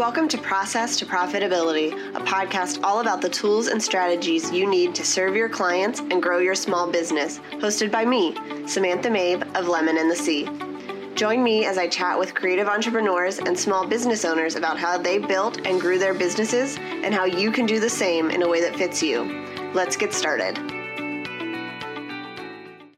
Welcome to Process to Profitability, a podcast all about the tools and strategies you need to serve your clients and grow your small business, hosted by me, Samantha Mabe of Lemon and the Sea. Join me as I chat with creative entrepreneurs and small business owners about how they built and grew their businesses and how you can do the same in a way that fits you. Let's get started.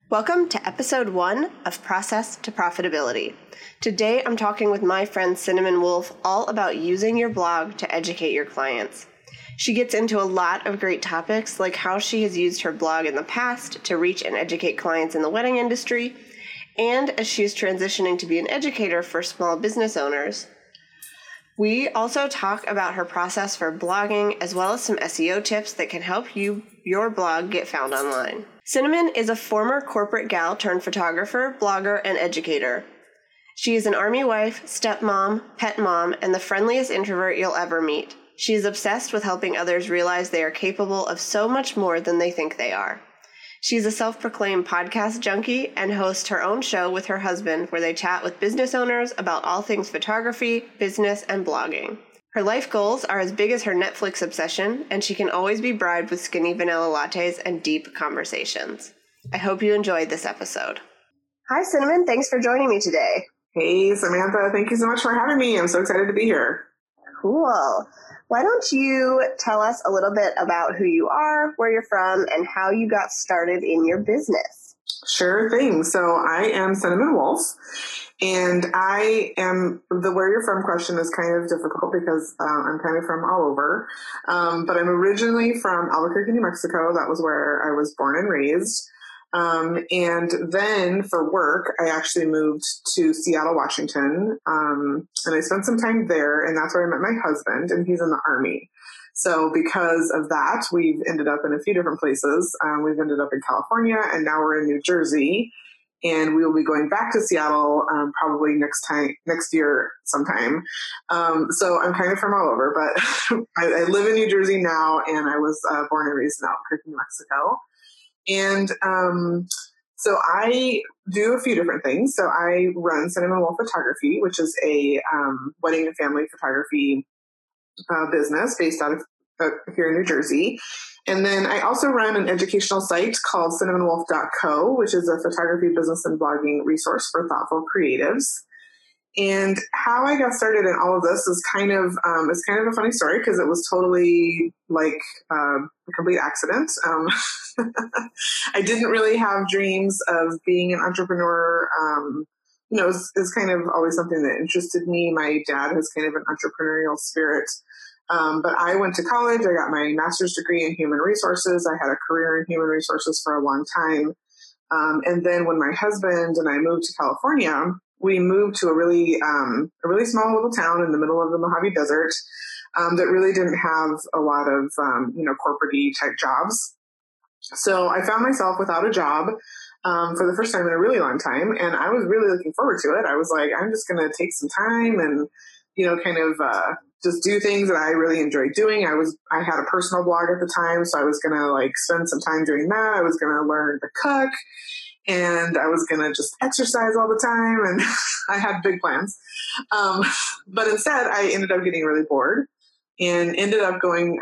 Welcome to episode 1 of Process to Profitability. Today, I'm talking with my friend Cinnamon Wolfe all about using your blog to educate your clients. She gets into a lot of great topics, like how she has used her blog in the past to reach and educate clients in the wedding industry, and as she is transitioning to be an educator for small business owners. We also talk about her process for blogging, as well as some SEO tips that can help your blog get found online. Cinnamon is a former corporate gal turned photographer, blogger, and educator. She is an army wife, stepmom, pet mom, and the friendliest introvert you'll ever meet. She is obsessed with helping others realize they are capable of so much more than they think they are. She's a self-proclaimed podcast junkie and hosts her own show with her husband where they chat with business owners about all things photography, business, and blogging. Her life goals are as big as her Netflix obsession, and she can always be bribed with skinny vanilla lattes and deep conversations. I hope you enjoyed this episode. Hi, Cinnamon. Thanks for joining me today. Hey, Samantha. Thank you so much for having me. I'm so excited to be here. Cool. Why don't you tell us a little bit about who you are, where you're from, and how you got started in your business? Sure thing. So I am Cinnamon Wolfe, and I am, the where you're from question is kind of difficult because I'm kind of from all over, but I'm originally from Albuquerque, New Mexico. That was where I was born and raised. And then for work, I actually moved to Seattle, Washington. And I spent some time there, and that's where I met my husband, and he's in the Army. So because of that, we've ended up in a few different places. We've ended up in California, and now we're in New Jersey, and we will be going back to Seattle, probably next year sometime. So I'm kind of from all over, but I live in New Jersey now, and I was born and raised in Albuquerque, New Mexico. And so I do a few different things. So I run Cinnamon Wolfe Photography, which is a wedding and family photography business based out of here in New Jersey. And then I also run an educational site called cinnamonwolfe.co, which is a photography, business, and blogging resource for thoughtful creatives. And how I got started in all of this is kind of a funny story because it was totally like a complete accident. I didn't really have dreams of being an entrepreneur. It's kind of always something that interested me. My dad has kind of an entrepreneurial spirit. But I went to college. I got my master's degree in human resources. I had a career in human resources for a long time. And then when my husband and I moved to California, we moved to a really small little town in the middle of the Mojave Desert that really didn't have a lot of corporate-y type jobs. So I found myself without a job for the first time in a really long time, and I was really looking forward to it. I was like, I'm just going to take some time and just do things that I really enjoy doing. I had a personal blog at the time, so I was going to spend some time doing that. I was going to learn to cook. And I was going to just exercise all the time, and I had big plans. But instead, I ended up getting really bored and ended up going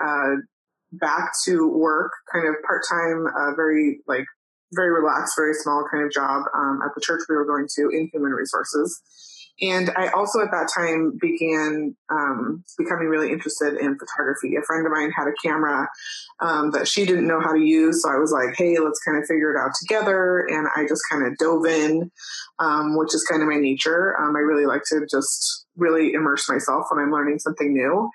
back to work kind of part-time, very relaxed, very small kind of job at the church we were going to in human resources. And I also at that time began becoming really interested in photography. A friend of mine had a camera that she didn't know how to use. So I was like, hey, let's kind of figure it out together. And I just kind of dove in, which is kind of my nature. I really like to just really immerse myself when I'm learning something new.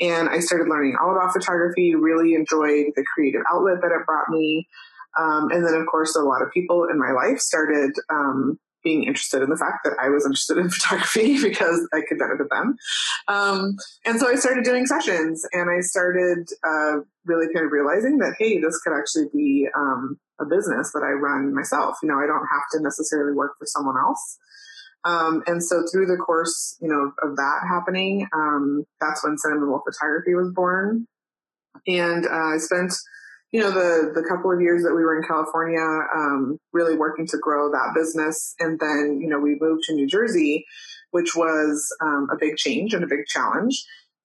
And I started learning all about photography, really enjoyed the creative outlet that it brought me. And then, of course, a lot of people in my life started being interested in the fact that I was interested in photography because I could benefit them. And so I started doing sessions, and I started really kind of realizing that, hey, this could actually be a business that I run myself. I don't have to necessarily work for someone else. And so through the course, of that happening, that's when Cinnamon Wolfe Photography was born. And I spent the couple of years that we were in California, really working to grow that business. And then, we moved to New Jersey, which was a big change and a big challenge.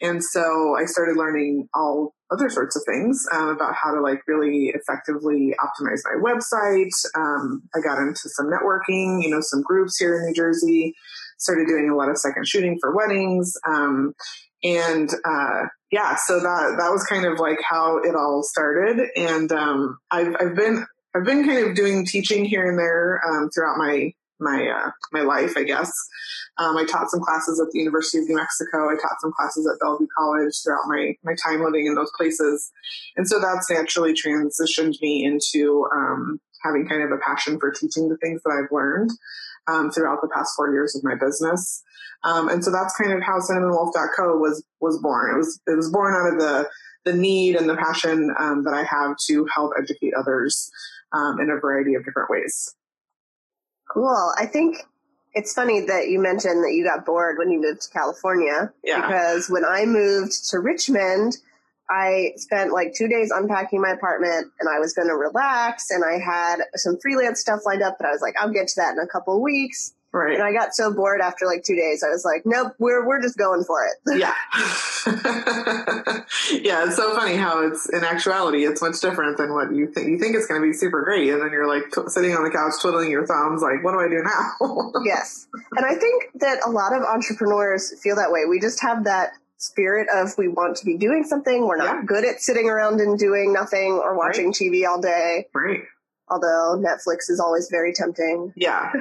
And so I started learning all other sorts of things about how to like really effectively optimize my website. I got into some networking, some groups here in New Jersey, started doing a lot of second shooting for weddings. So that was kind of like how it all started. And I've been kind of doing teaching here and there throughout my life, I guess. I taught some classes at the University of New Mexico. I taught some classes at Bellevue College throughout my time living in those places. And so that's naturally transitioned me into having kind of a passion for teaching the things that I've learned throughout the past 4 years of my business. And so that's kind of how cinnamonwolfe.co was born. It was born out of the need and the passion that I have to help educate others in a variety of different ways. Cool. I think it's funny that you mentioned that you got bored when you moved to California. Yeah. Because when I moved to Richmond, I spent like 2 days unpacking my apartment and I was going to relax, and I had some freelance stuff lined up, but I was like, I'll get to that in a couple of weeks. Right. And I got so bored after like 2 days. I was like, nope, we're just going for it. Yeah. Yeah. It's so funny how it's, in actuality, it's much different than what you think. You think it's going to be super great. And then you're like sitting on the couch, twiddling your thumbs, like, what do I do now? Yes. And I think that a lot of entrepreneurs feel that way. We just have that spirit of, we want to be doing something. We're not good at sitting around and doing nothing or watching TV all day. Right. Although Netflix is always very tempting. Yeah.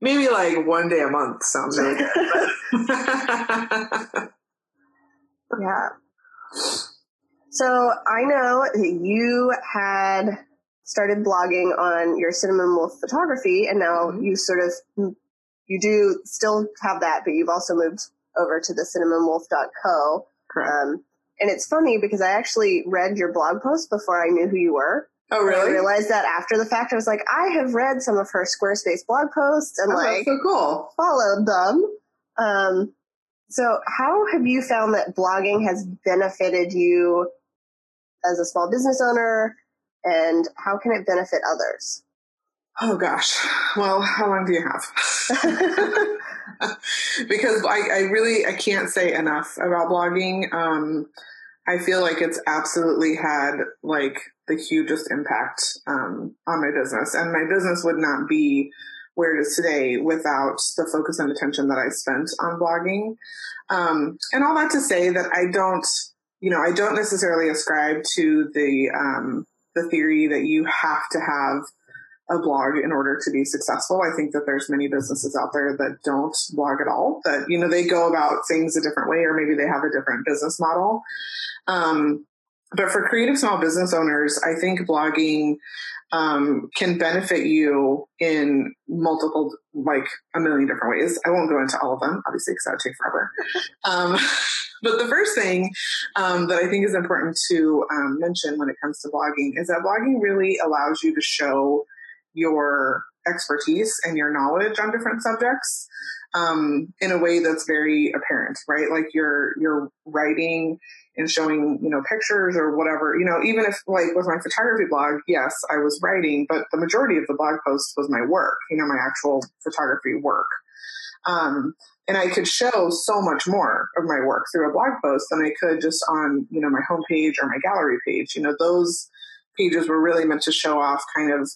Maybe like one day a month sounds really good. Yeah. So I know that you had started blogging on your Cinnamon Wolfe Photography, and now you you do still have that, but you've also moved over to the cinnamonwolfe.co. Correct. And it's funny because I actually read your blog post before I knew who you were. Oh, really? I realized that after the fact. I was like, I have read some of her Squarespace blog posts and followed them. So how have you found that blogging has benefited you as a small business owner, and how can it benefit others? Oh, gosh. Well, how long do you have? Because I really can't say enough about blogging. I feel like it's absolutely had like the hugest impact on my business, and my business would not be where it is today without the focus and attention that I spent on blogging. And all that to say that I don't necessarily ascribe to the theory that you have to have a blog in order to be successful. I think that there's many businesses out there that don't blog at all, that, they go about things a different way, or maybe they have a different business model. But for creative small business owners, I think blogging can benefit you in multiple, like a million different ways. I won't go into all of them, obviously, because that would take forever. But the first thing that I think is important to mention when it comes to blogging is that blogging really allows you to show your expertise and your knowledge on different subjects in a way that's very apparent, right? Like you're writing and showing, pictures or whatever, even if like with my photography blog, yes, I was writing, but the majority of the blog post was my work, my actual photography work. And I could show so much more of my work through a blog post than I could just on, my homepage or my gallery page. Those pages were really meant to show off kind of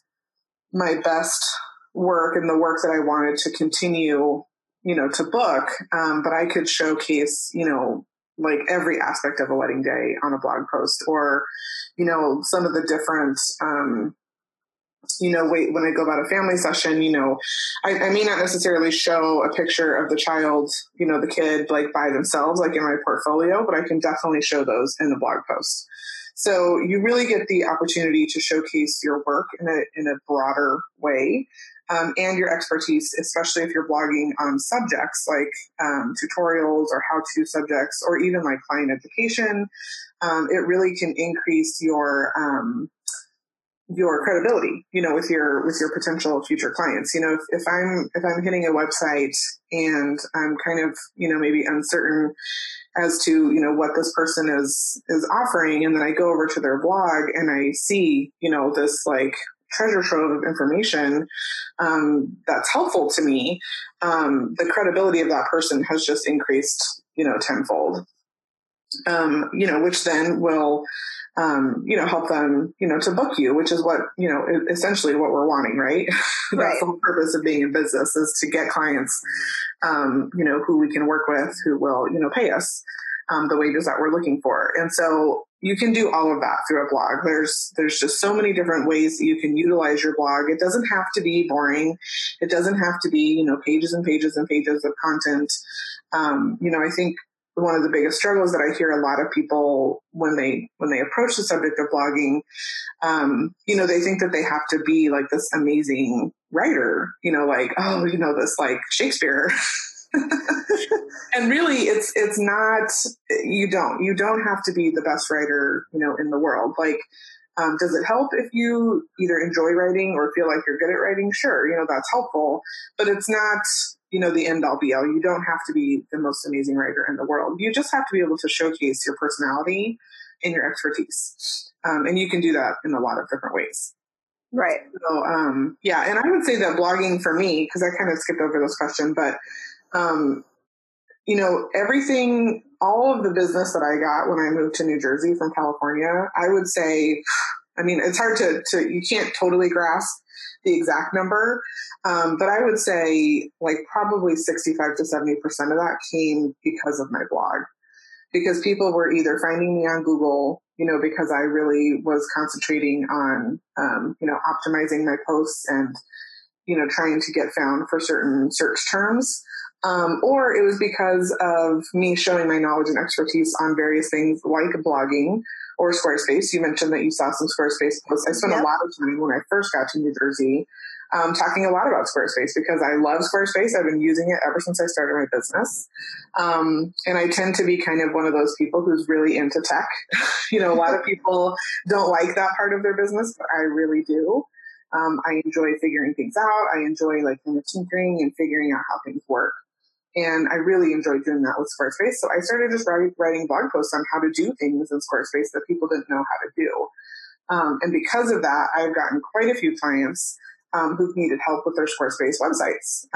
my best work and the work that I wanted to continue, to book. But I could showcase, like every aspect of a wedding day on a blog post, or, some of the different, when I go about a family session, I may not necessarily show a picture of the child, the kid like by themselves, like in my portfolio, but I can definitely show those in the blog post. So you really get the opportunity to showcase your work in a broader way, and your expertise, especially if you're blogging on subjects like tutorials or how-to subjects, or even like client education. It really can increase your credibility, with your potential future clients. If I'm hitting a website and I'm kind of, maybe uncertain as to, what this person is offering, and then I go over to their blog and I see, this like treasure trove of information, that's helpful to me. The credibility of that person has just increased, tenfold. which then will, help them, to book you, which is what, essentially what we're wanting, right? That's the whole purpose of being in business, is to get clients, who we can work with, who will, pay us the wages that we're looking for. And so you can do all of that through a blog. There's just so many different ways that you can utilize your blog. It doesn't have to be boring. It doesn't have to be, pages and pages and pages of content. I think one of the biggest struggles that I hear a lot of people when they approach the subject of blogging, they think that they have to be like this amazing writer, this like Shakespeare. And really it's not, you don't have to be the best writer, in the world. Does it help if you either enjoy writing or feel like you're good at writing? Sure. That's helpful, but it's not, the end all be all. You don't have to be the most amazing writer in the world. You just have to be able to showcase your personality and your expertise. And you can do that in a lot of different ways. Right. So, and I would say that blogging for me, because I kind of skipped over this question, but, everything, all of the business that I got when I moved to New Jersey from California, I would say, it's hard to you can't totally grasp the exact number. But I would say probably 65 to 70% of that came because of my blog, because people were either finding me on Google, because I really was concentrating on, optimizing my posts and, trying to get found for certain search terms. Or it was because of me showing my knowledge and expertise on various things like blogging or Squarespace. You mentioned that you saw some Squarespace posts. I spent a lot of time when I first got to New Jersey talking a lot about Squarespace because I love Squarespace. I've been using it ever since I started my business. And I tend to be kind of one of those people who's really into tech. A lot of people don't like that part of their business, but I really do. I enjoy figuring things out. I enjoy tinkering and figuring out how things work. And I really enjoyed doing that with Squarespace. So I started just writing blog posts on how to do things in Squarespace that people didn't know how to do. And because of that, I've gotten quite a few clients who've needed help with their Squarespace websites.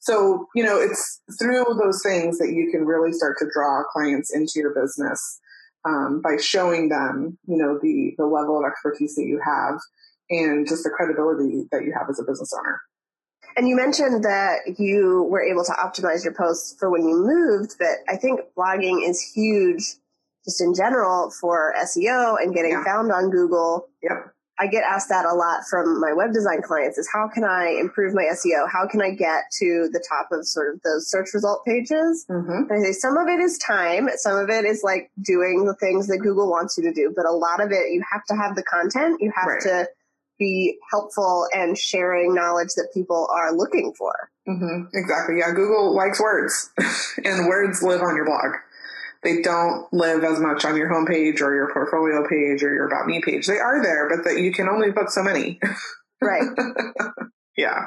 So it's through those things that you can really start to draw clients into your business by showing them, the level of expertise that you have and just the credibility that you have as a business owner. And you mentioned that you were able to optimize your posts for when you moved, but I think blogging is huge just in general for SEO and getting found on Google. Yep. I get asked that a lot from my web design clients is how can I improve my SEO? How can I get to the top of sort of those search result pages? Mm-hmm. And I say some of it is time. Some of it is doing the things that Google wants you to do. But a lot of it, you have to have the content. You have to be helpful and sharing knowledge that people are looking for. Mm-hmm. Exactly. Yeah. Google likes words and words live on your blog. They don't live as much on your homepage or your portfolio page or your about me page. They are there, but that you can only book so many. Right. Yeah.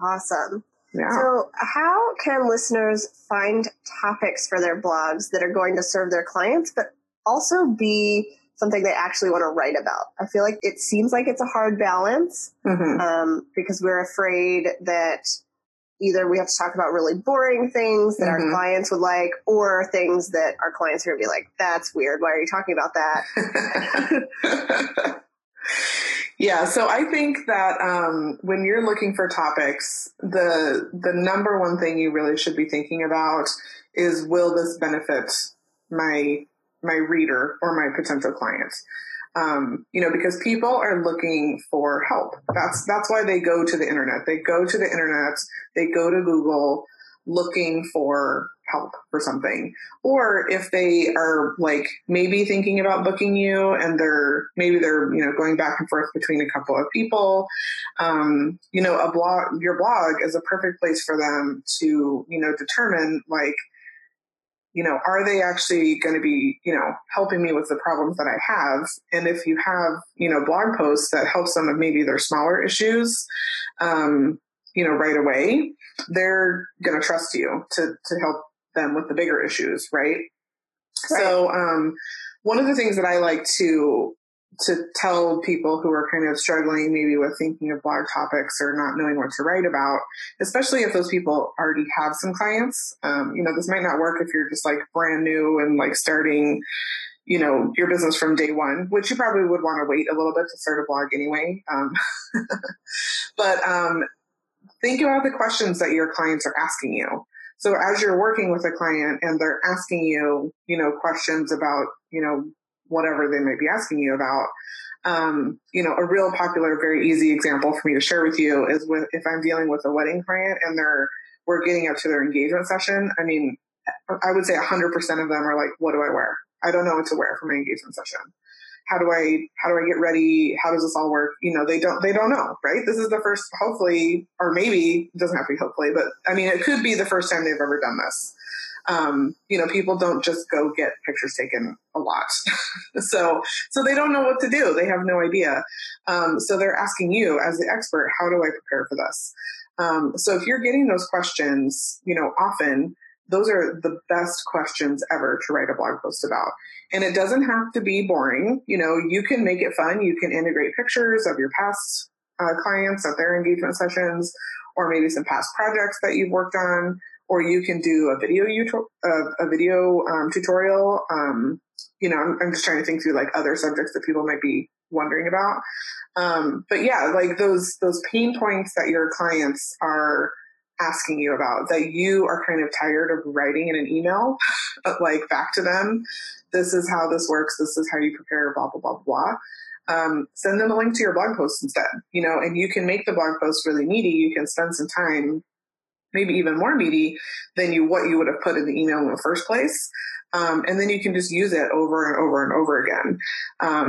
Awesome. Yeah. So how can listeners find topics for their blogs that are going to serve their clients, but also be something they actually want to write about? I feel like it seems like it's a hard balance because we're afraid that either we have to talk about really boring things that our clients would like or things that our clients are going to be like, that's weird. Why are you talking about that? Yeah. So I think that when you're looking for topics, the number one thing you really should be thinking about is, will this benefit my reader or my potential client? Because people are looking for help. That's why they go to the internet. They go to Google looking for help for something. Or if they are maybe thinking about booking you and they're going back and forth between a couple of people, your blog is a perfect place for them to, determine are they actually going to be, helping me with the problems that I have? And if you have, blog posts that helps them with maybe their smaller issues, right away, they're going to trust you to help them with the bigger issues. Right. So, one of the things that I like to to tell people who are kind of struggling maybe with thinking of blog topics or not knowing what to write about, especially if those people already have some clients. You know, this might not work if you're just like brand new and like starting, you know, your business from day one, which you probably would want to wait a little bit to start a blog anyway. But think about the questions that your clients are asking you. So as you're working with a client and they're asking you, you know, questions about, you know, whatever they might be asking you about. You know, a real popular, very easy example for me to share with you is with, if I'm dealing with a wedding client and we're getting up to their engagement session. I mean, I would say 100% of them are like, what do I wear? I don't know what to wear for my engagement session. How do I get ready? How does this all work? You know, they don't know, right? This is the first, hopefully, or maybe, it doesn't have to be hopefully, but I mean, it could be the first time they've ever done this. You know, people don't just go get pictures taken a lot. So they don't know what to do. They have no idea. So they're asking you as the expert, how do I prepare for this? So if you're getting those questions, you know, often those are the best questions ever to write a blog post about. And it doesn't have to be boring. You know, you can make it fun. You can integrate pictures of your past clients at their engagement sessions, or maybe some past projects that you've worked on. Or you can do a video tutorial. You know, I'm just trying to think through like other subjects that people might be wondering about. But yeah, like those pain points that your clients are asking you about, that you are kind of tired of writing in an email, but like back to them, this is how this works. This is how you prepare, blah, blah, blah, blah. Send them a link to your blog post instead, you know, and you can make the blog post really meaty. You can spend some time, maybe even more meaty than what you would have put in the email in the first place. And then you can just use it over and over and over again.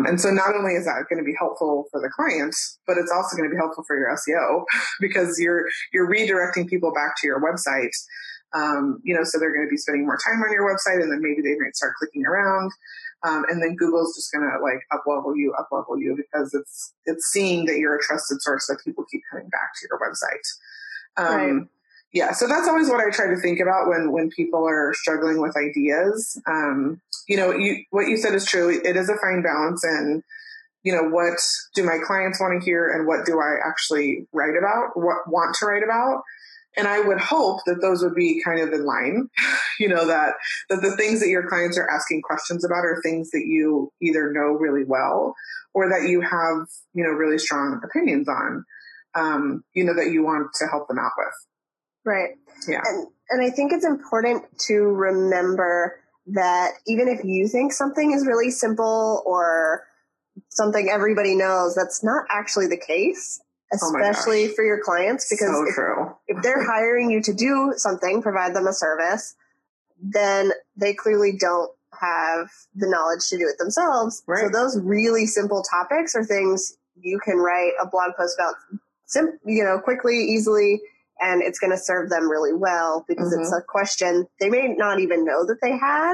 And so not only is that going to be helpful for the client, but it's also going to be helpful for your SEO because you're redirecting people back to your website. You know, so they're going to be spending more time on your website and then maybe they might start clicking around. And then Google's just going to like up-level you because it's seeing that you're a trusted source that people keep coming back to your website. Right. Yeah, so that's always what I try to think about when people are struggling with ideas. You know, what you said is true. It is a fine balance in, you know, what do my clients want to hear and what do I actually write about, want to write about. And I would hope that those would be kind of in line, you know, that the things that your clients are asking questions about are things that you either know really well or that you have, you know, really strong opinions on, you know, that you want to help them out with. Right. Yeah. And I think it's important to remember that even if you think something is really simple or something everybody knows, that's not actually the case, especially for your clients, because so if they're hiring you to do something, provide them a service, then they clearly don't have the knowledge to do it themselves. Right. So those really simple topics are things you can write a blog post about, you know, quickly, easily, and it's going to serve them really well because it's a question they may not even know that they had,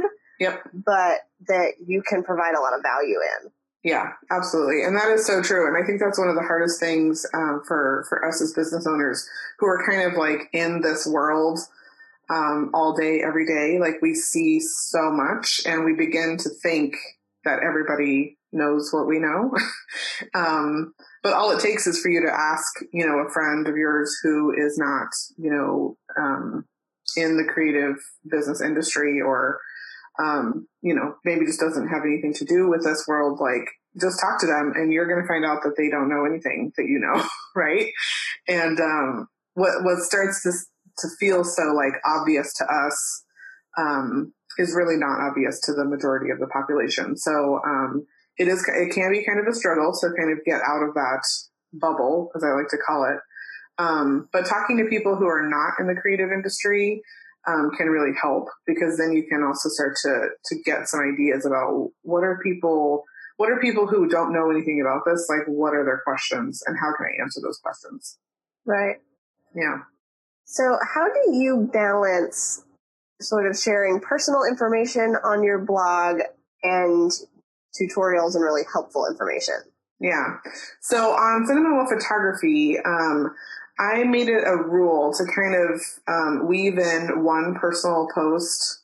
but that you can provide a lot of value in. Yeah, absolutely. And that is so true. And I think that's one of the hardest things for us as business owners who are kind of like in this world all day, every day. Like we see so much and we begin to think that everybody knows what we know. But all it takes is for you to ask, you know, a friend of yours who is not, you know, in the creative business industry or, you know, maybe just doesn't have anything to do with this world. Like just talk to them and you're going to find out that they don't know anything that you know. Right. And what starts to feel so like obvious to us is really not obvious to the majority of the population. So, it can be kind of a struggle to kind of get out of that bubble, as I like to call it. But talking to people who are not in the creative industry can really help because then you can also start to get some ideas about what are people who don't know anything about this, like what are their questions and how can I answer those questions? Right. Yeah. So how do you balance sort of sharing personal information on your blog and tutorials and really helpful information? Yeah. So on Cinnamon Wolfe Photography, I made it a rule to kind of weave in one personal post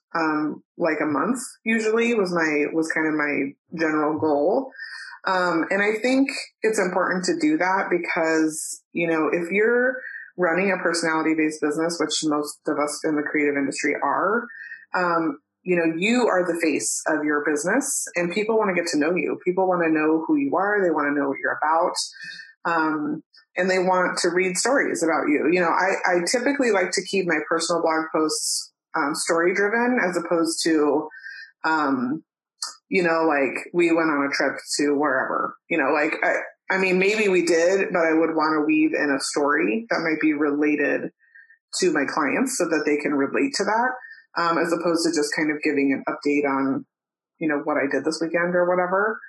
like a month usually was kind of my general goal. And I think it's important to do that because, you know, if you're running a personality-based business, which most of us in the creative industry are, you know, you are the face of your business and people want to get to know you. People want to know who you are. They want to know what you're about. And they want to read stories about you. You know, I typically like to keep my personal blog posts story driven as opposed to, you know, like we went on a trip to wherever, you know, like, I mean, maybe we did, but I would want to weave in a story that might be related to my clients so that they can relate to that. As opposed to just kind of giving an update on, you know, what I did this weekend or whatever.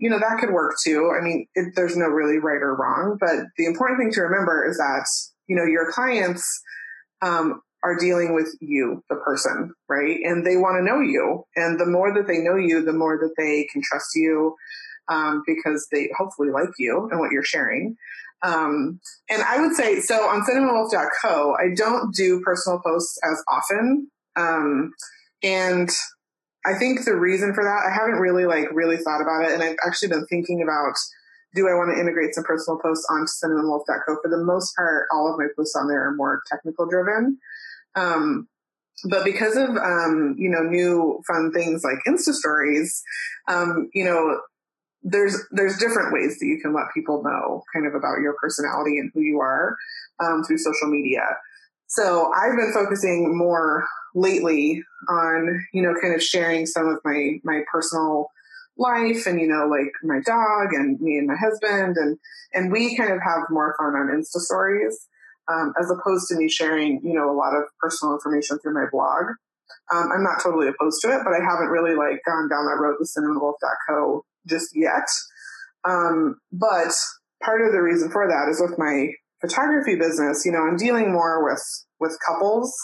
You know, that could work too. I mean, there's no really right or wrong, but the important thing to remember is that, you know, your clients are dealing with you, the person, right? And they want to know you. And the more that they know you, the more that they can trust you because they hopefully like you and what you're sharing. And I would say, so on cinnamonwolfe.co, I don't do personal posts as often. And I think the reason for that, I haven't really thought about it. And I've actually been thinking about, do I want to integrate some personal posts onto cinnamonwolfe.co? For the most part, all of my posts on there are more technical driven. But because of, you know, new fun things like Insta stories, you know, there's different ways that you can let people know kind of about your personality and who you are through social media. So I've been focusing more lately on, you know, kind of sharing some of my personal life and, you know, like my dog and me and my husband and we kind of have more fun on Insta stories as opposed to me sharing, you know, a lot of personal information through my blog. I'm not totally opposed to it, but I haven't really like gone down that road with cinnamonwolfe.co just yet. But part of the reason for that is with my photography business, you know, I'm dealing more with couples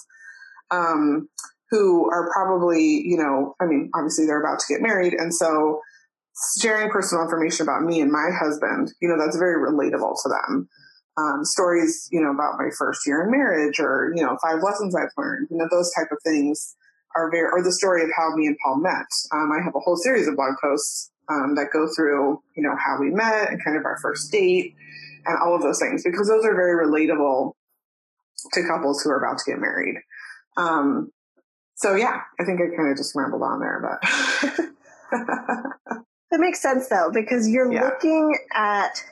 who are probably, you know, I mean, obviously they're about to get married. And so sharing personal information about me and my husband, you know, that's very relatable to them. Stories, you know, about my first year in marriage or, you know, 5 lessons I've learned, you know, those type of things are very, or the story of how me and Paul met. I have a whole series of blog posts that go through, you know, how we met and kind of our first date and all of those things, because those are very relatable to couples who are about to get married. So yeah, I think I kind of just rambled on there, but that makes sense though, because you're looking at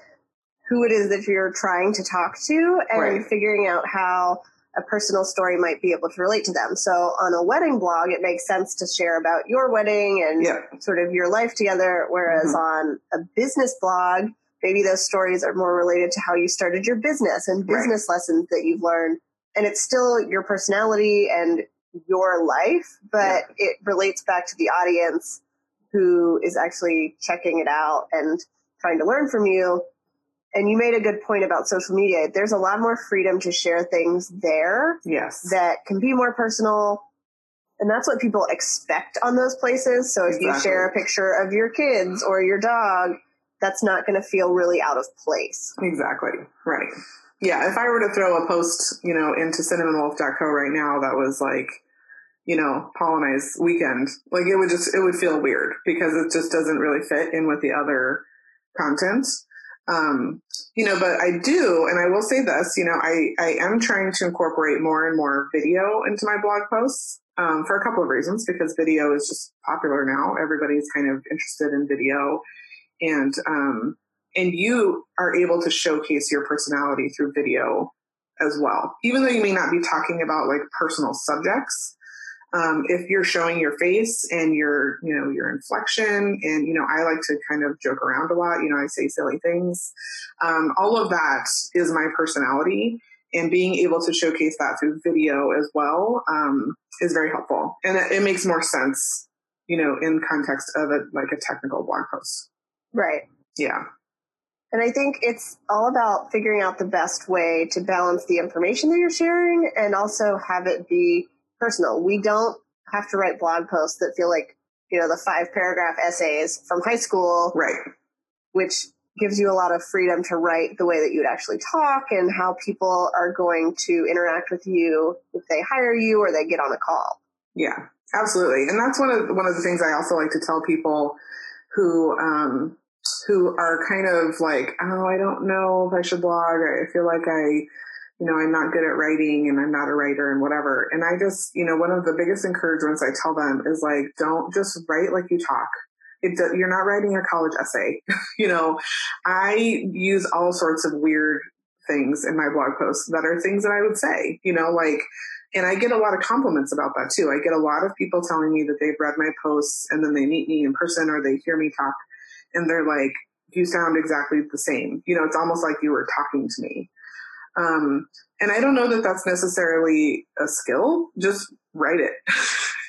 who it is that you're trying to talk to and figuring out how a personal story might be able to relate to them. So on a wedding blog, it makes sense to share about your wedding and sort of your life together. Whereas on a business blog, maybe those stories are more related to how you started your business and business lessons that you've learned. And it's still your personality and your life, but it relates back to the audience who is actually checking it out and trying to learn from you. And you made a good point about social media. There's a lot more freedom to share things there that can be more personal. And that's what people expect on those places. So if you share a picture of your kids or your dog, that's not going to feel really out of place. Exactly. Right. Yeah. If I were to throw a post, you know, into cinnamonwolfe.co right now, that was like, you know, Paul and I's weekend, like it would feel weird because it just doesn't really fit in with the other content. You know, but I do, and I will say this, you know, I am trying to incorporate more and more video into my blog posts, for a couple of reasons, because video is just popular now. Everybody's kind of interested in video and you are able to showcase your personality through video as well, even though you may not be talking about like personal subjects. If you're showing your face and your, you know, your inflection and, you know, I like to kind of joke around a lot, you know, I say silly things. All of that is my personality, and being able to showcase that through video as well, is very helpful. And it makes more sense, you know, in context of a technical blog post. Right. Yeah. And I think it's all about figuring out the best way to balance the information that you're sharing and also have it be personal. We don't have to write blog posts that feel like, you know, the 5-paragraph essays from high school, right? Which gives you a lot of freedom to write the way that you'd actually talk and how people are going to interact with you if they hire you or they get on a call. Yeah, absolutely. And that's one of the things I also like to tell people who, who are kind of like, oh, I don't know if I should blog. I feel like I'm not good at writing and I'm not a writer and whatever. And I just, one of the biggest encouragements I tell them is like, don't just write like you talk. You're not writing a college essay. I use all sorts of weird things in my blog posts that are things that I would say, and I get a lot of compliments about that too. I get a lot of people telling me that they've read my posts and then they meet me in person or they hear me talk and they're like, you sound exactly the same. It's almost like you were talking to me. And I don't know that that's necessarily a skill, just write it.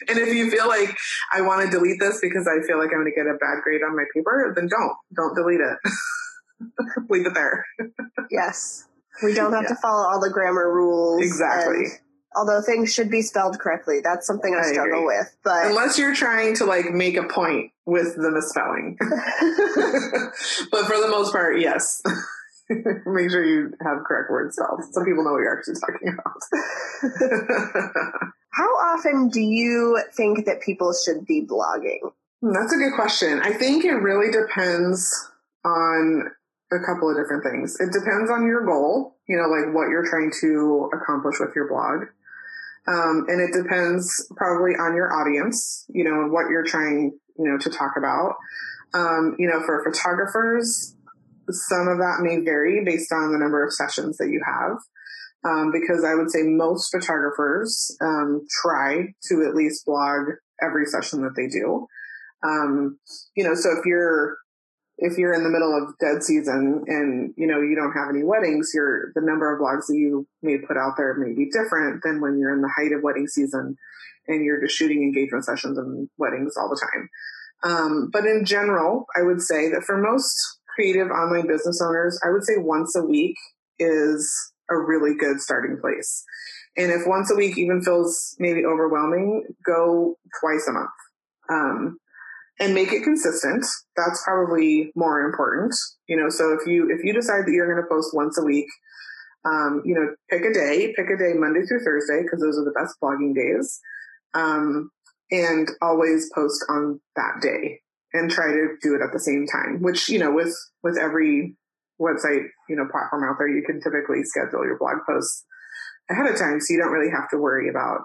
And if you feel like I want to delete this because I feel like I'm going to get a bad grade on my paper, then don't delete it. Leave it there. Yes. We don't have to follow all the grammar rules. Exactly. Although things should be spelled correctly. That's something I struggle with. But unless you're trying to make a point with the misspelling. But for the most part, yes. Make sure you have correct word spelled. So people know what you're actually talking about. How often do you think that people should be blogging? That's a good question. I think it really depends on a couple of different things. It depends on your goal, what you're trying to accomplish with your blog. And it depends probably on your audience, and what you're trying, to talk about. For photographers, some of that may vary based on the number of sessions that you have, because I would say most photographers try to at least blog every session that they do. So if you're in the middle of dead season and, you don't have any weddings, the number of blogs that you may put out there may be different than when you're in the height of wedding season and you're just shooting engagement sessions and weddings all the time. But in general, I would say that for most creative online business owners, I would say once a week is a really good starting place. And if once a week even feels maybe overwhelming, go twice a month. And make it consistent. That's probably more important. So if you decide that you're going to post once a week, pick a day Monday through Thursday, because those are the best blogging days. And always post on that day and try to do it at the same time, which, with every website, platform out there, you can typically schedule your blog posts ahead of time. So you don't really have to worry about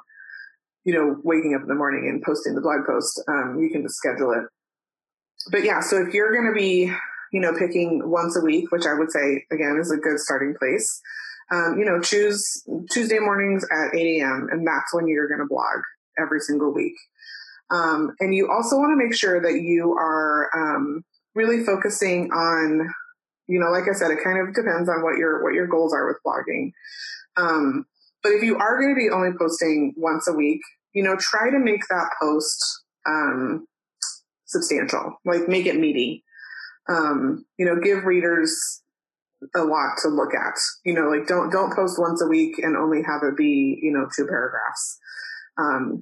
waking up in the morning and posting the blog post. You can just schedule it. But yeah, so if you're going to be, picking once a week, which I would say, again, is a good starting place, choose Tuesday mornings at 8 a.m. And that's when you're going to blog every single week. And you also want to make sure that you are really focusing on, like I said, it kind of depends on what your goals are with blogging. But if you are going to be only posting once a week, try to make that post substantial, make it meaty. Give readers a lot to look at. Don't post once a week and only have it be 2 paragraphs.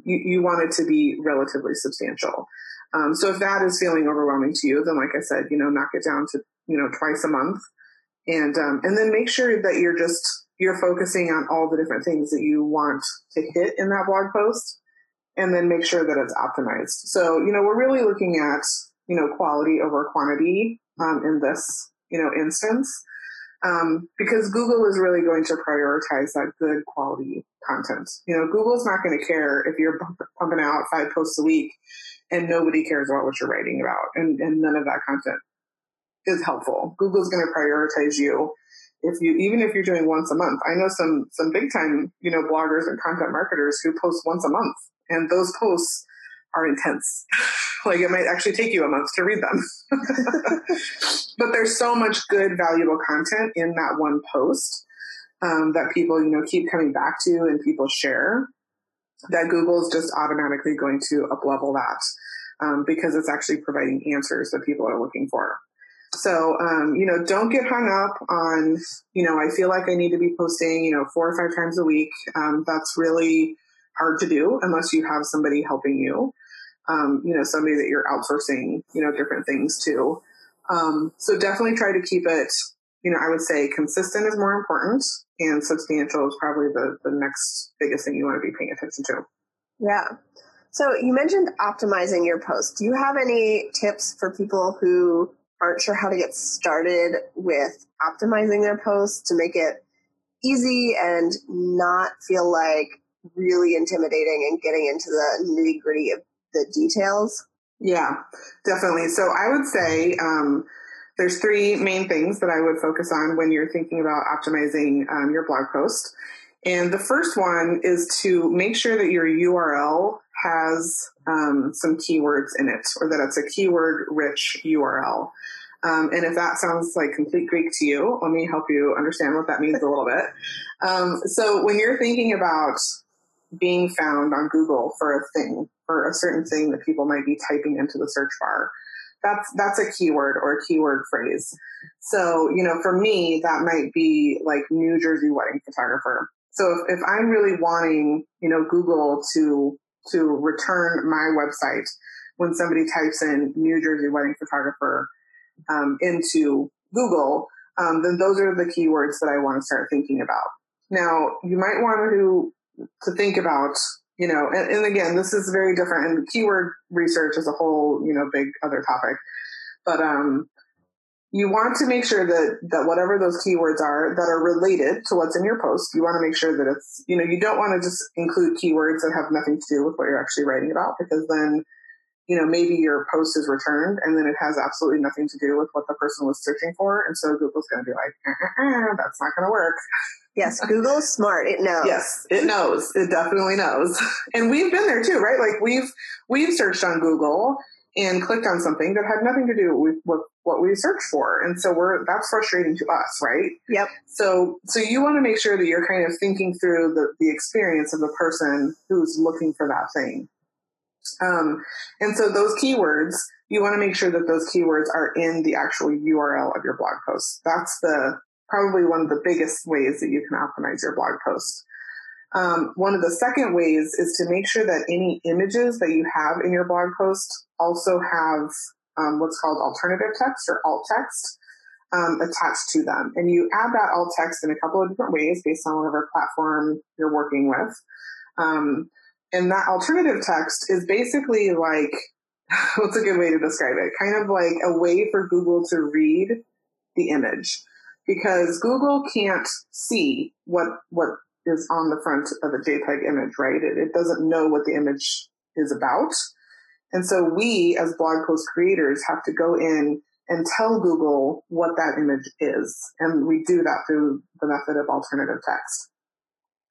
You want it to be relatively substantial. So if that is feeling overwhelming to you, then like I said, knock it down to twice a month, and then make sure that you're focusing on all the different things that you want to hit in that blog post, and then make sure that it's optimized. So, we're really looking at, quality over quantity in this, instance, because Google is really going to prioritize that good quality content. Google's not going to care if you're pumping out 5 posts a week and nobody cares about what you're writing about and none of that content is helpful. Google's going to prioritize you. Even if you're doing once a month, I know some big time, bloggers and content marketers who post once a month, and those posts are intense. It might actually take you a month to read them, but there's so much good, valuable content in that one post, that people, keep coming back to and people share, that Google's just automatically going to up-level that, because it's actually providing answers that people are looking for. So, don't get hung up on, I feel like I need to be posting, 4 or 5 times a week. That's really hard to do unless you have somebody helping you, somebody that you're outsourcing, different things to. So definitely try to keep it, I would say consistent is more important, and substantial is probably the next biggest thing you want to be paying attention to. Yeah. So you mentioned optimizing your posts. Do you have any tips for people who aren't sure how to get started with optimizing their posts to make it easy and not feel like really intimidating and getting into the nitty-gritty of the details? Yeah, definitely. So I would say there's three main things that I would focus on when you're thinking about optimizing your blog post. And the first one is to make sure that your URL has some keywords in it, or that it's a keyword-rich URL. And if that sounds like complete Greek to you, let me help you understand what that means a little bit. So when you're thinking about being found on Google for a thing, for a certain thing that people might be typing into the search bar, that's a keyword or a keyword phrase. So, you know, for me, that might be like New Jersey wedding photographer. So if I'm really wanting, you know, Google to return my website when somebody types in New Jersey wedding photographer into Google, then those are the keywords that I want to start thinking about. Now, you might want to think about, you know, and again, this is very different, and keyword research is a whole, you know, big other topic. But you want to make sure that whatever those keywords are that are related to what's in your post, you want to make sure that it's, you know, you don't want to just include keywords that have nothing to do with what you're actually writing about, because then, you know, maybe your post is returned and then it has absolutely nothing to do with what the person was searching for. And so Google's going to be like, that's not going to work. Yes, Google's smart. It knows. Yes, it knows. It definitely knows. And we've been there too, right? Like we've searched on Google and clicked on something that had nothing to do with what we searched for. And so that's frustrating to us, right? Yep. So you want to make sure that you're kind of thinking through the experience of the person who's looking for that thing. And so those keywords, you want to make sure that those keywords are in the actual URL of your blog post. That's probably one of the biggest ways that you can optimize your blog post. One of the second ways is to make sure that any images that you have in your blog post also have what's called alternative text or alt text attached to them. And you add that alt text in a couple of different ways based on whatever platform you're working with. And that alternative text is basically like, what's a good way to describe it? Kind of like a way for Google to read the image, because Google can't see what is on the front of a JPEG image, right? It doesn't know what the image is about. And so we, as blog post creators, have to go in and tell Google what that image is. And we do that through the method of alternative text.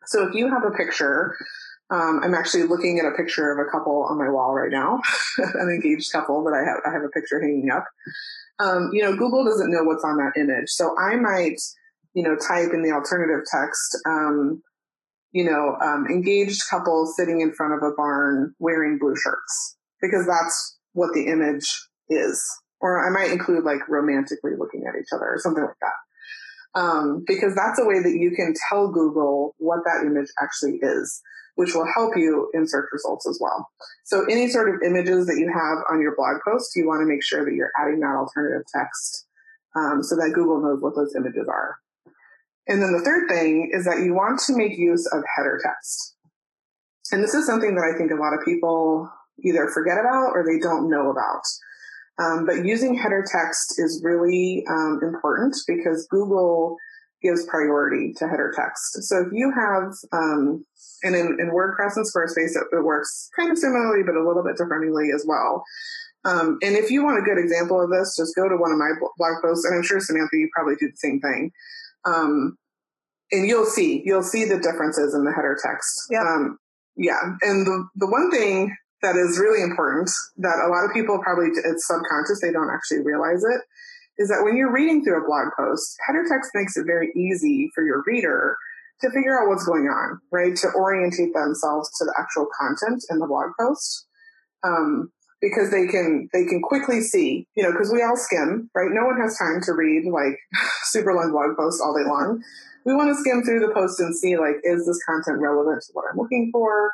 So if you have a picture, I'm actually looking at a picture of a couple on my wall right now, an engaged couple that I have a picture hanging up. You know, Google doesn't know what's on that image. So I might, you know, type in the alternative text, engaged couple sitting in front of a barn wearing blue shirts, because that's what the image is. Or I might include like romantically looking at each other or something like that. Because that's a way that you can tell Google what that image actually is, which will help you in search results as well. So any sort of images that you have on your blog post, you want to make sure that you're adding that alternative text so that Google knows what those images are. And then the third thing is that you want to make use of header text. And this is something that I think a lot of people either forget about or they don't know about. But using header text is really important, because Google gives priority to header text. So if you have, and in WordPress and Squarespace, it works kind of similarly, but a little bit differently as well. And if you want a good example of this, just go to one of my blog posts, and I'm sure, Samantha, you probably do the same thing. And you'll see the differences in the header text. Yep. And the one thing that is really important that a lot of people probably, it's subconscious, they don't actually realize it, is that when you're reading through a blog post, header text makes it very easy for your reader to figure out what's going on, right? To orientate themselves to the actual content in the blog post, because they can quickly see, you know, because we all skim, right? No one has time to read like super long blog posts all day long. We want to skim through the post and see, like, is this content relevant to what I'm looking for?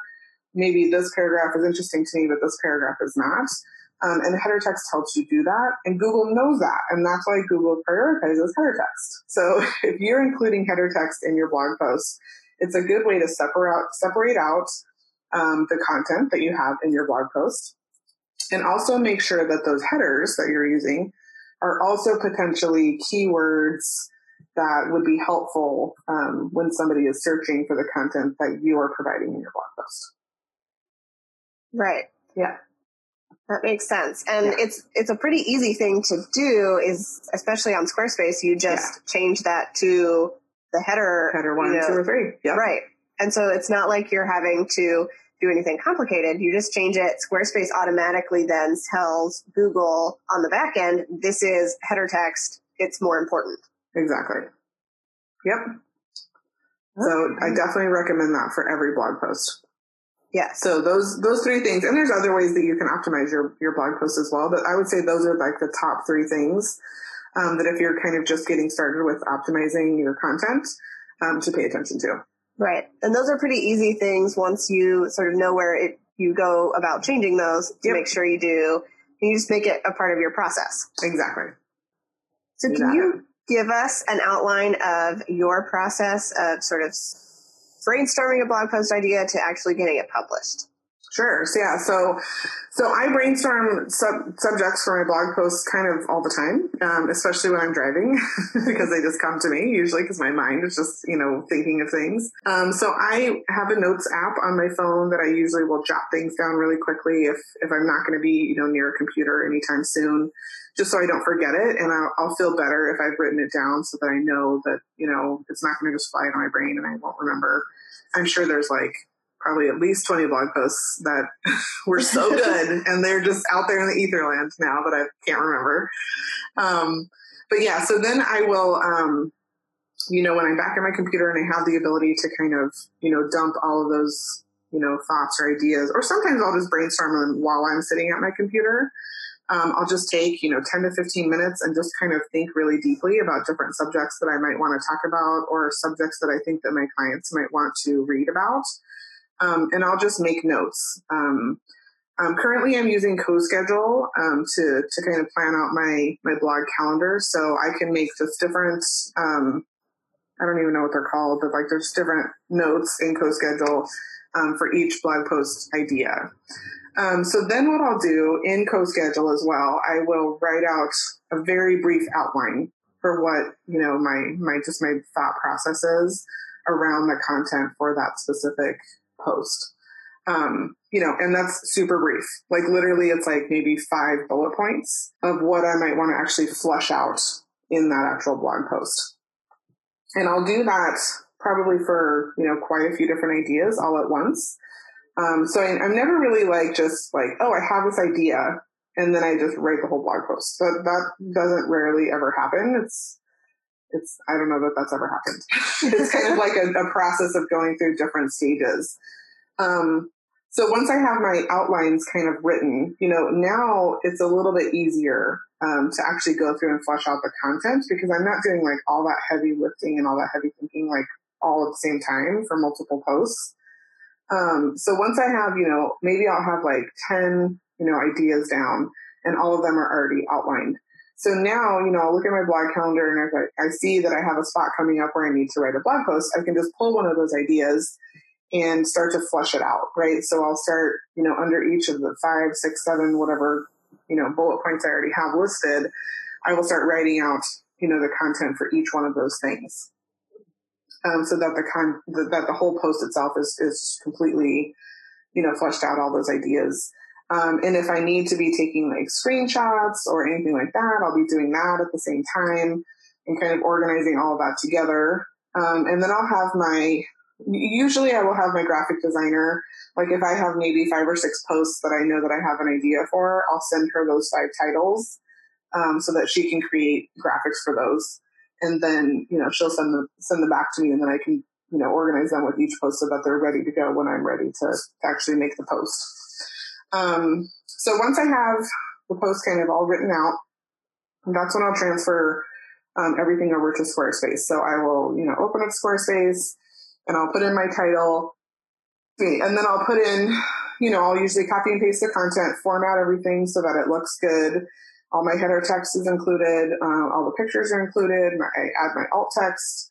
Maybe this paragraph is interesting to me, but this paragraph is not. And header text helps you do that. And Google knows that. And that's why Google prioritizes header text. So if you're including header text in your blog posts, it's a good way to separate out the content that you have in your blog post. And also make sure that those headers that you're using are also potentially keywords that would be helpful when somebody is searching for the content that you are providing in your blog post. Right. Yeah. That makes sense. And it's a pretty easy thing to do is, especially on Squarespace, you just change that to the header 1, 2, or 3. Yep. Right. And so it's not like you're having to do anything complicated. You just change it. Squarespace automatically then tells Google on the back end, this is header text. It's more important. Exactly. Yep. So I definitely recommend that for every blog post. Yeah. So those three things, and there's other ways that you can optimize your blog post as well, but I would say those are like the top three things that if you're kind of just getting started with optimizing your content to pay attention to. Right. And those are pretty easy things once you sort of know where you go about changing those to make sure you do, and you just make it a part of your process. Exactly. So can you give us an outline of your process of sort of brainstorming a blog post idea to actually getting it published? Sure. So, So I brainstorm subjects for my blog posts kind of all the time, especially when I'm driving, because they just come to me usually because my mind is just, thinking of things. So I have a notes app on my phone that I usually will jot things down really quickly if I'm not going to be, near a computer anytime soon, just so I don't forget it. And I'll feel better if I've written it down so that I know that, it's not going to just fly into my brain and I won't remember. I'm sure there's probably at least 20 blog posts that were so good and they're just out there in the etherland now that I can't remember. So then I will, when I'm back at my computer and I have the ability to kind of, dump all of those, thoughts or ideas, or sometimes I'll just brainstorm them while I'm sitting at my computer. I'll just take, 10 to 15 minutes and just kind of think really deeply about different subjects that I might want to talk about or subjects that I think that my clients might want to read about. And I'll just make notes. Currently, I'm using CoSchedule to kind of plan out my blog calendar. So I can make just different, I don't even know what they're called, but there's different notes in CoSchedule for each blog post idea. So then what I'll do in CoSchedule as well, I will write out a very brief outline for what, my thought process is around the content for that specific post. And that's super brief. Literally it's maybe 5 bullet points of what I might want to actually flesh out in that actual blog post. And I'll do that probably for, quite a few different ideas all at once. So I'm never really I have this idea and then I just write the whole blog post. So that doesn't rarely ever happen. It's I don't know that that's ever happened. It's kind of a process of going through different stages. So once I have my outlines kind of written, now it's a little bit easier to actually go through and flesh out the content because I'm not doing all that heavy lifting and all that heavy thinking all at the same time for multiple posts. So once I have, maybe I'll have 10, ideas down and all of them are already outlined. So now, I'll look at my blog calendar and I see that I have a spot coming up where I need to write a blog post. I can just pull one of those ideas and start to flesh it out, right? So I'll start, under each of the 5, 6, 7, whatever, bullet points I already have listed, I will start writing out, the content for each one of those things. So that the whole post itself is completely, fleshed out all those ideas. And if I need to be taking screenshots or anything like that, I'll be doing that at the same time and kind of organizing all of that together. And then I'll have I will have my graphic designer. If I have maybe 5 or 6 posts that I know that I have an idea for, I'll send her those 5 titles so that she can create graphics for those. And then, she'll send them back to me and then I can, organize them with each post so that they're ready to go when I'm ready to actually make the post. So once I have the post kind of all written out, that's when I'll transfer everything over to Squarespace. So I will, open up Squarespace and I'll put in my title and then I'll put in, I'll usually copy and paste the content, format everything so that it looks good. All my header text is included. All the pictures are included. I add my alt text,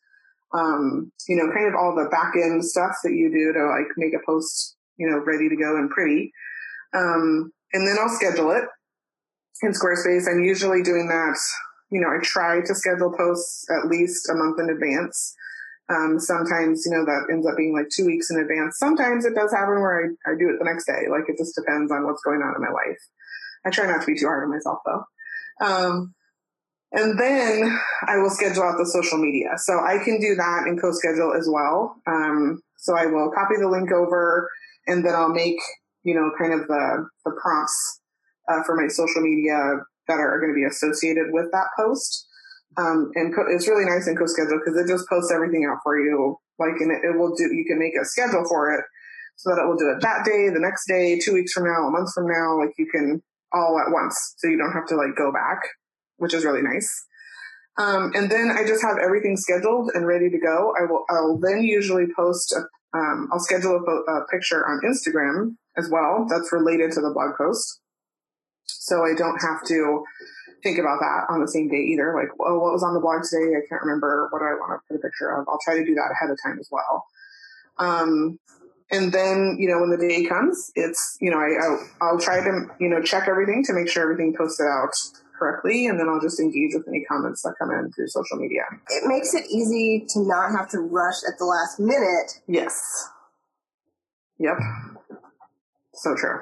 kind of all the back end stuff that you do to make a post, ready to go and pretty. And then I'll schedule it. in Squarespace. I'm usually doing that. You know, I try to schedule posts at least a month in advance. Sometimes, you know, that ends up being like 2 weeks in advance. Sometimes it does happen where I do it the next day. Like, it just depends on what's going on in my life. I try not to be too hard on myself, though. And then I will schedule out the social media. So I can do that in CoSchedule as well. So I will copy the link over, and then I'll make, you know, kind of the prompts for my social media that are going to be associated with that post. And it's really nice in CoSchedule because it just posts everything out for you. Like, and it will do, you can make a schedule for it so that it will do it that day, the next day, 2 weeks from now, a month from now. Like, you can all at once. So you don't have to like go back, which is really nice. And then I just have everything scheduled and ready to go. I'll then usually post, I'll schedule a picture on Instagram as well. That's related to the blog post. So I don't have to think about that on the same day either. Like, oh, what was on the blog today? I can't remember. What do I want to put a picture of? I'll try to do that ahead of time as well. And then, you know, when the day comes, it's, you know, I'll try to, you know, check everything to make sure everything posted out correctly. And then I'll just engage with any comments that come in through social media. It makes it easy to not have to rush at the last minute. Yes. Yep. So true.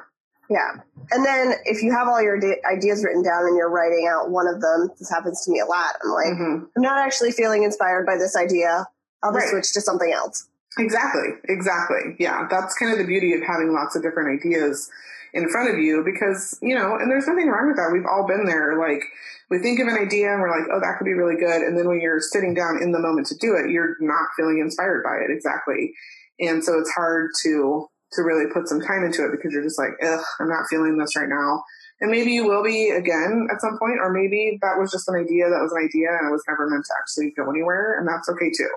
Yeah. And then if you have all your ideas written down and you're writing out one of them, this happens to me a lot. I'm like, I'm not actually feeling inspired by this idea. I'll just switch to something else. Exactly. Yeah. That's kind of the beauty of having lots of different ideas in front of you, because, you know, and there's nothing wrong with that. We've all been there. Like, we think of an idea and we're like, oh, that could be really good. And then when you're sitting down in the moment to do it, you're not feeling inspired by it. Exactly. And so it's hard to really put some time into it because you're just like, ugh, I'm not feeling this right now. And maybe you will be again at some point, or maybe that was just an idea and it was never meant to actually go anywhere. And that's okay too.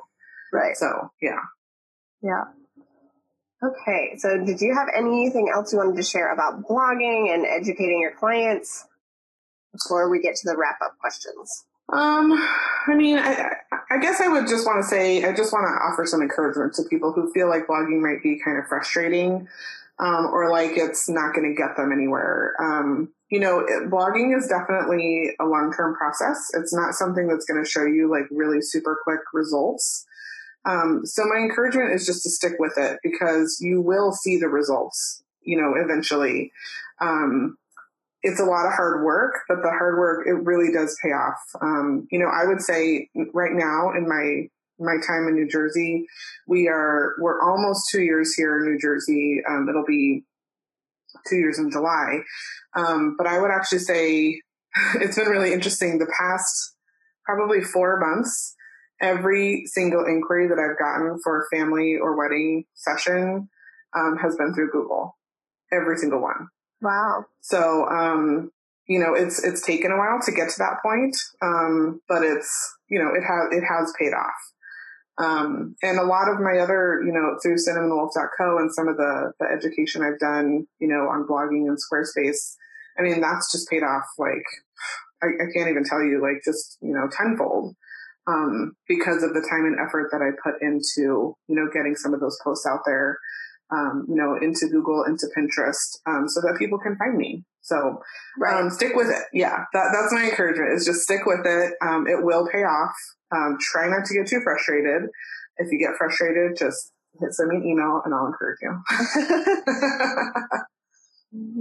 Right. So yeah. Yeah. Okay. So did you have anything else you wanted to share about blogging and educating your clients before we get to the wrap up questions? I mean, I guess I would just want to say, I just want to offer some encouragement to people who feel like blogging might be kind of frustrating, or like it's not going to get them anywhere. You know, blogging is definitely a long-term process. It's not something that's going to show you like really super quick results. So my encouragement is just to stick with it, because you will see the results, you know, eventually. It's a lot of hard work, but the hard work, it really does pay off. You know, I would say right now in my time in New Jersey, we're almost 2 years here in New Jersey. It'll be 2 years in July. But I would actually say it's been really interesting the past probably 4 months. Every single inquiry that I've gotten for a family or wedding session has been through Google. Every single one. Wow. So, you know, it's taken a while to get to that point. But it's, you know, it has paid off. And a lot of my other, you know, through cinnamonwolfe.co and some of the education I've done, you know, on blogging and Squarespace, I mean, that's just paid off. Like, I can't even tell you, like, just, you know, tenfold, because of the time and effort that I put into, you know, getting some of those posts out there. You know, into Google, into Pinterest, so that people can find me. So stick with it. Yeah, that's my encouragement, is just stick with it. It will pay off. Try not to get too frustrated. If you get frustrated, just send me an email and I'll encourage you.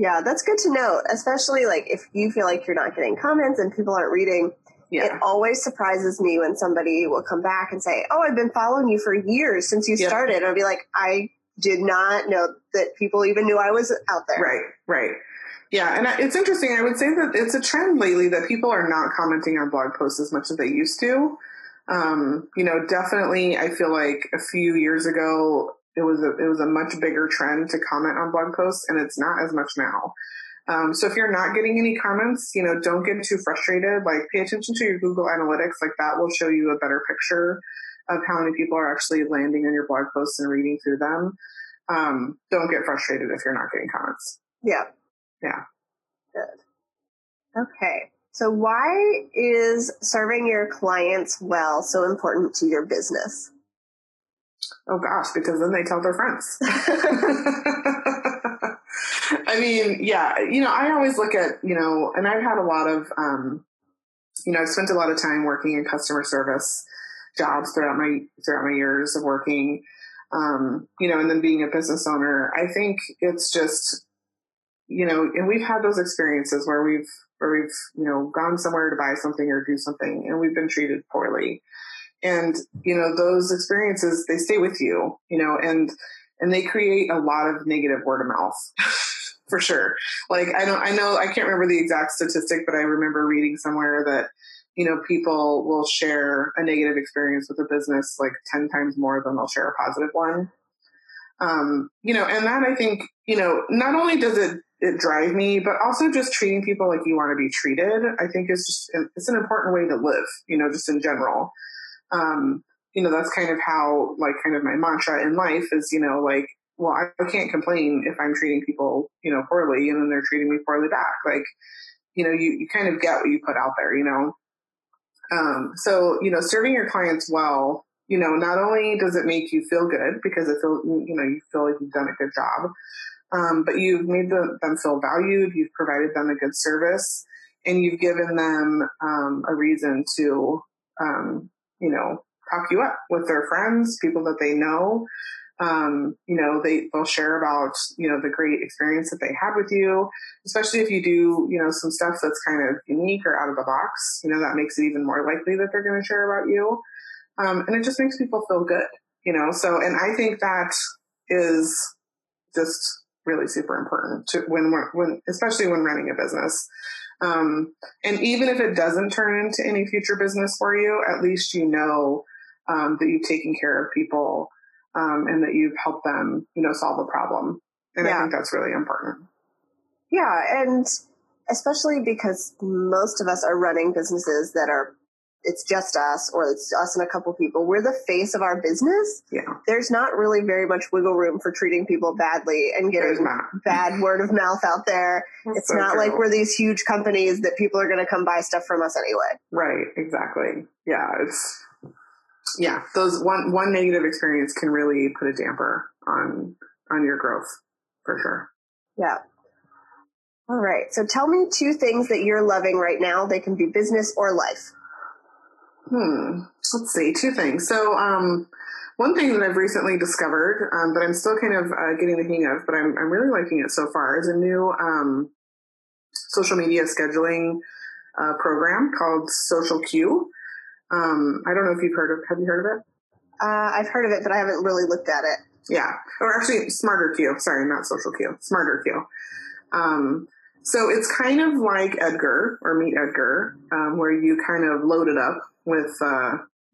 Yeah, that's good to know, especially like if you feel like you're not getting comments and people aren't reading. Yeah. It always surprises me when somebody will come back and say, oh, I've been following you for years since you started. And I'll be like, I did not know that people even knew I was out there. Right. Yeah. And it's interesting. I would say that it's a trend lately that people are not commenting on blog posts as much as they used to. You know, definitely I feel like a few years ago, it was a much bigger trend to comment on blog posts, and it's not as much now. So if you're not getting any comments, you know, don't get too frustrated. Like, pay attention to your Google Analytics. Like, that will show you a better picture of how many people are actually landing on your blog posts and reading through them. Don't get frustrated if you're not getting comments. Yeah. Yeah. Good. Okay. So why is serving your clients well so important to your business? Oh gosh, because then they tell their friends. I mean, yeah, you know, I always look at, you know, and I've had a lot of, you know, I've spent a lot of time working in customer service jobs throughout my years of working, you know, and then being a business owner. I think it's just, you know, and we've had those experiences where we've, you know, gone somewhere to buy something or do something and we've been treated poorly. And, you know, those experiences, they stay with you, you know, and they create a lot of negative word of mouth for sure. Like, I can't remember the exact statistic, but I remember reading somewhere that, you know, people will share a negative experience with a business like 10 times more than they'll share a positive one. You know, and that I think, you know, not only does it drive me, but also just treating people like you want to be treated, I think is just, it's an important way to live, you know, just in general. You know, that's kind of how, like, kind of my mantra in life is, you know, like, well, I can't complain if I'm treating people, you know, poorly and then they're treating me poorly back. Like, you know, you kind of get what you put out there, you know? So, you know, serving your clients well, you know, not only does it make you feel good because it feels, you know, you feel like you've done a good job. But you've made them feel valued, you've provided them a good service, and you've given them a reason to, you know, talk you up with their friends, people that they know. You know, they'll share about, you know, the great experience that they had with you, especially if you do, you know, some stuff that's kind of unique or out of the box. You know, that makes it even more likely that they're going to share about you. And it just makes people feel good, you know. So, and I think that is just really super important to when especially when running a business. And even if it doesn't turn into any future business for you, at least you know that you've taken care of people and that you've helped them, you know, solve a problem. And yeah. I think that's really important. Yeah, and especially because most of us are running businesses that are, it's just us or it's us and a couple people. We're the face of our business. Yeah. There's not really very much wiggle room for treating people badly and getting bad word of mouth out there. It's not like we're these huge companies that people are going to come buy stuff from us anyway. Right. Exactly. Yeah. It's, yeah. Those one negative experience can really put a damper on your growth for sure. Yeah. All right. So tell me two things that you're loving right now. They can be business or life. Let's see, two things. So, one thing that I've recently discovered, that I'm still kind of getting the hang of, but I'm really liking it so far, is a new social media scheduling program called SmarterQueue. I don't know if you've heard of it? I've heard of it, but I haven't really looked at it. Yeah, or actually SmarterQueue. Sorry, not SmarterQueue. SmarterQueue. So it's kind of like Edgar or Meet Edgar, where you kind of load it up with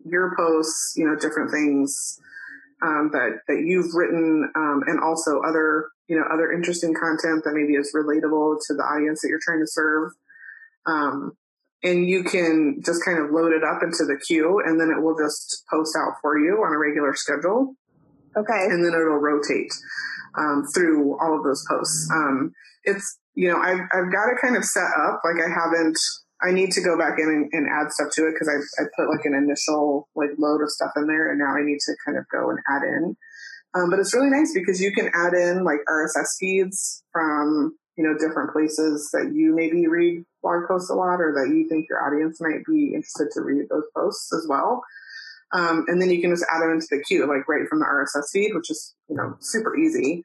your posts, you know, different things that you've written, and also other, you know, other interesting content that maybe is relatable to the audience that you're trying to serve. And you can just kind of load it up into the queue, and then it will just post out for you on a regular schedule. Okay. And then it'll rotate through all of those posts. It's, you know, I've got it kind of set up. Like I need to go back in and add stuff to it because I put like an initial like load of stuff in there, and now I need to kind of go and add in. But it's really nice because you can add in like RSS feeds from, you know, different places that you maybe read blog posts a lot or that you think your audience might be interested to read those posts as well. And then you can just add them into the queue, like right from the RSS feed, which is, you know, super easy.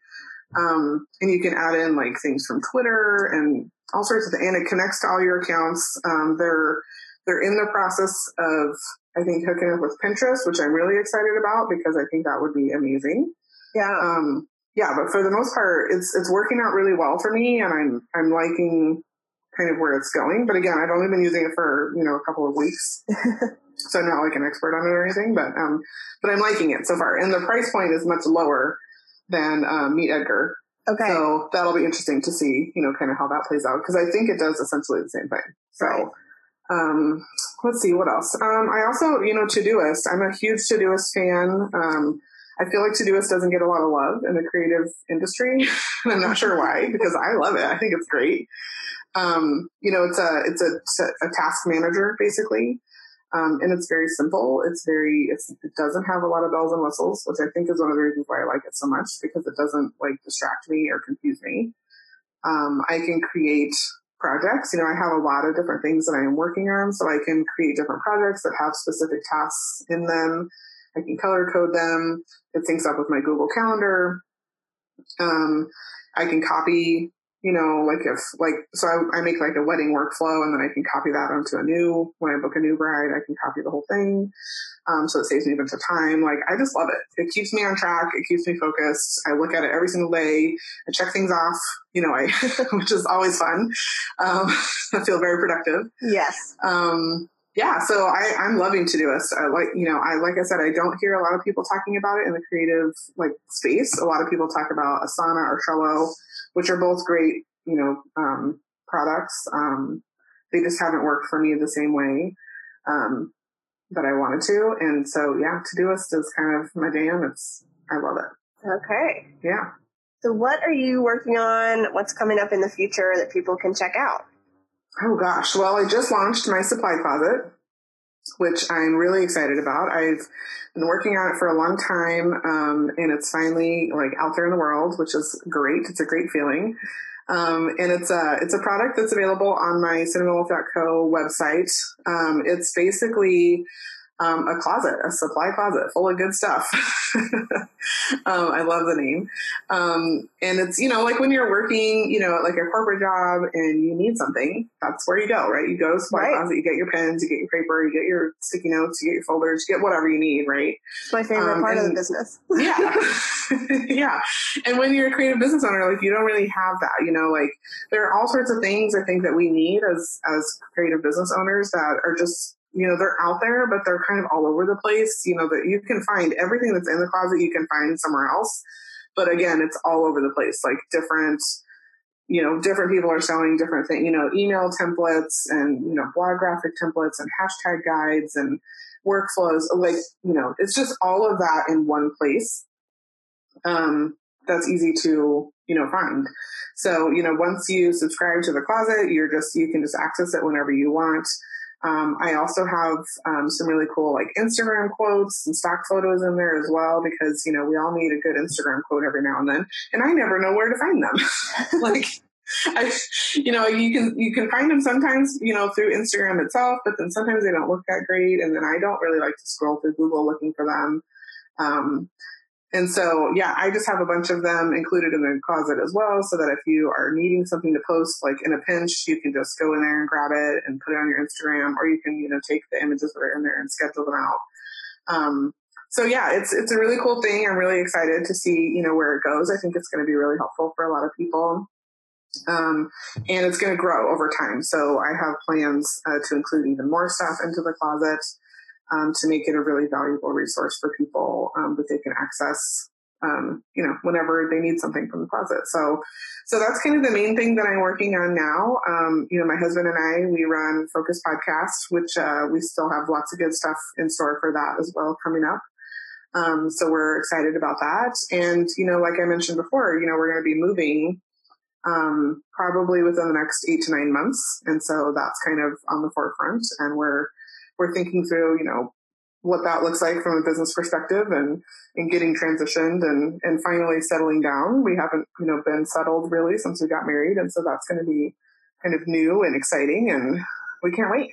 And you can add in like things from Twitter and all sorts of things, and it connects to all your accounts. They're in the process of, I think, hooking up with Pinterest, which I'm really excited about because I think that would be amazing. Yeah. Yeah. But for the most part, it's working out really well for me, and I'm liking kind of where it's going. But again, I've only been using it for, you know, a couple of weeks. So I'm not like an expert on it or anything, but I'm liking it so far. And the price point is much lower than Meet Edgar. Okay. So that'll be interesting to see, you know, kind of how that plays out, because I think it does essentially the same thing. So right. Let's see, what else? I also, you know, Todoist. I'm a huge Todoist fan. I feel like Todoist doesn't get a lot of love in the creative industry. And I'm not sure why, because I love it. I think it's great. You know, it's a task manager, basically. And it's very simple. It doesn't have a lot of bells and whistles, which I think is one of the reasons why I like it so much, because it doesn't like distract me or confuse me. I can create projects. You know, I have a lot of different things that I am working on, so I can create different projects that have specific tasks in them. I can color code them. It syncs up with my Google Calendar. I can copy, you know, like if like, so I make like a wedding workflow, and then I can copy that onto a new, when I book a new bride, I can copy the whole thing. So it saves me a bunch of time. Like, I just love it. It keeps me on track. It keeps me focused. I look at it every single day. I check things off, you know, which is always fun. I feel very productive. Yes. Yeah. So I'm loving Todoist. I like, you know, like I said, I don't hear a lot of people talking about it in the creative like space. A lot of people talk about Asana or Trello, which are both great, you know, products. They just haven't worked for me the same way that I wanted to. And so, yeah, Todoist is kind of my jam. I love it. Okay. Yeah. So what are you working on? What's coming up in the future that people can check out? Oh gosh. Well, I just launched my supply closet, which I'm really excited about. I've been working on it for a long time, and it's finally like out there in the world, which is great. It's a great feeling. And it's a product that's available on my cinnamonwolfe.co website. It's basically a closet, a supply closet full of good stuff. I love the name. And it's, you know, like when you're working, you know, at like a corporate job and you need something, that's where you go, right? You go to supply closet, you get your pens, you get your paper, you get your sticky notes, you get your folders, you get whatever you need, right? It's my favorite part of the business. Yeah. Yeah. And when you're a creative business owner, like you don't really have that, you know, like there are all sorts of things I think that we need as creative business owners that are just, you know, they're out there, but they're kind of all over the place, you know, that you can find everything that's in the closet you can find somewhere else. But again, it's all over the place, like different, you know, different people are selling different things, you know, email templates and, you know, blog graphic templates and hashtag guides and workflows, like, you know, it's just all of that in one place. That's easy to, you know, find. So, you know, once you subscribe to the closet, you can just access it whenever you want. I also have some really cool like Instagram quotes and stock photos in there as well, because, you know, we all need a good Instagram quote every now and then, and I never know where to find them. Like, you know, you can find them sometimes, you know, through Instagram itself, but then sometimes they don't look that great. And then I don't really like to scroll through Google looking for them. And so, yeah, I just have a bunch of them included in the closet as well, so that if you are needing something to post, like in a pinch, you can just go in there and grab it and put it on your Instagram, or you can, you know, take the images that are in there and schedule them out. So yeah, it's a really cool thing. I'm really excited to see, you know, where it goes. I think it's going to be really helpful for a lot of people. And it's going to grow over time. So I have plans to include even more stuff into the closet. To make it a really valuable resource for people that they can access, you know, whenever they need something from the closet. So that's kind of the main thing that I'm working on now. You know, my husband and I, we run Focus Podcast, which we still have lots of good stuff in store for that as well coming up. So we're excited about that. And, you know, like I mentioned before, you know, we're going to be moving probably within the next 8 to 9 months. And so that's kind of on the forefront, and we're thinking through, you know, what that looks like from a business perspective and getting transitioned and finally settling down. We haven't, you know, been settled really since we got married. And so that's going to be kind of new and exciting, and we can't wait.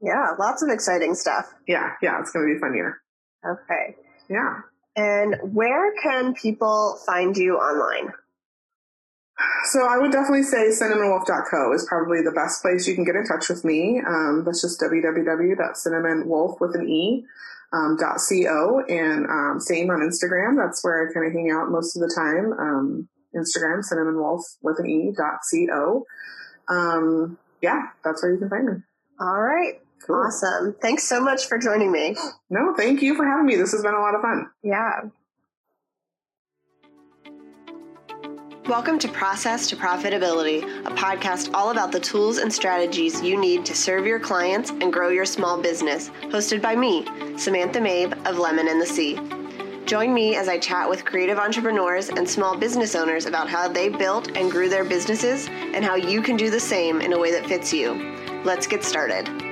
Yeah. Lots of exciting stuff. Yeah. Yeah. It's going to be a fun year. Okay. Yeah. And where can people find you online? So I would definitely say cinnamonwolfe.co is probably the best place you can get in touch with me. That's just www.cinnamonwolfe.co, and same on Instagram. That's where I kind of hang out most of the time. Instagram, cinnamonwolfe.co. Yeah, that's where you can find me. All right. Cool. Awesome. Thanks so much for joining me. No, thank you for having me. This has been a lot of fun. Yeah. Welcome to Process to Profitability, a podcast all about the tools and strategies you need to serve your clients and grow your small business, hosted by me, Samantha Mabe of Lemon and the Sea. Join me as I chat with creative entrepreneurs and small business owners about how they built and grew their businesses and how you can do the same in a way that fits you. Let's get started.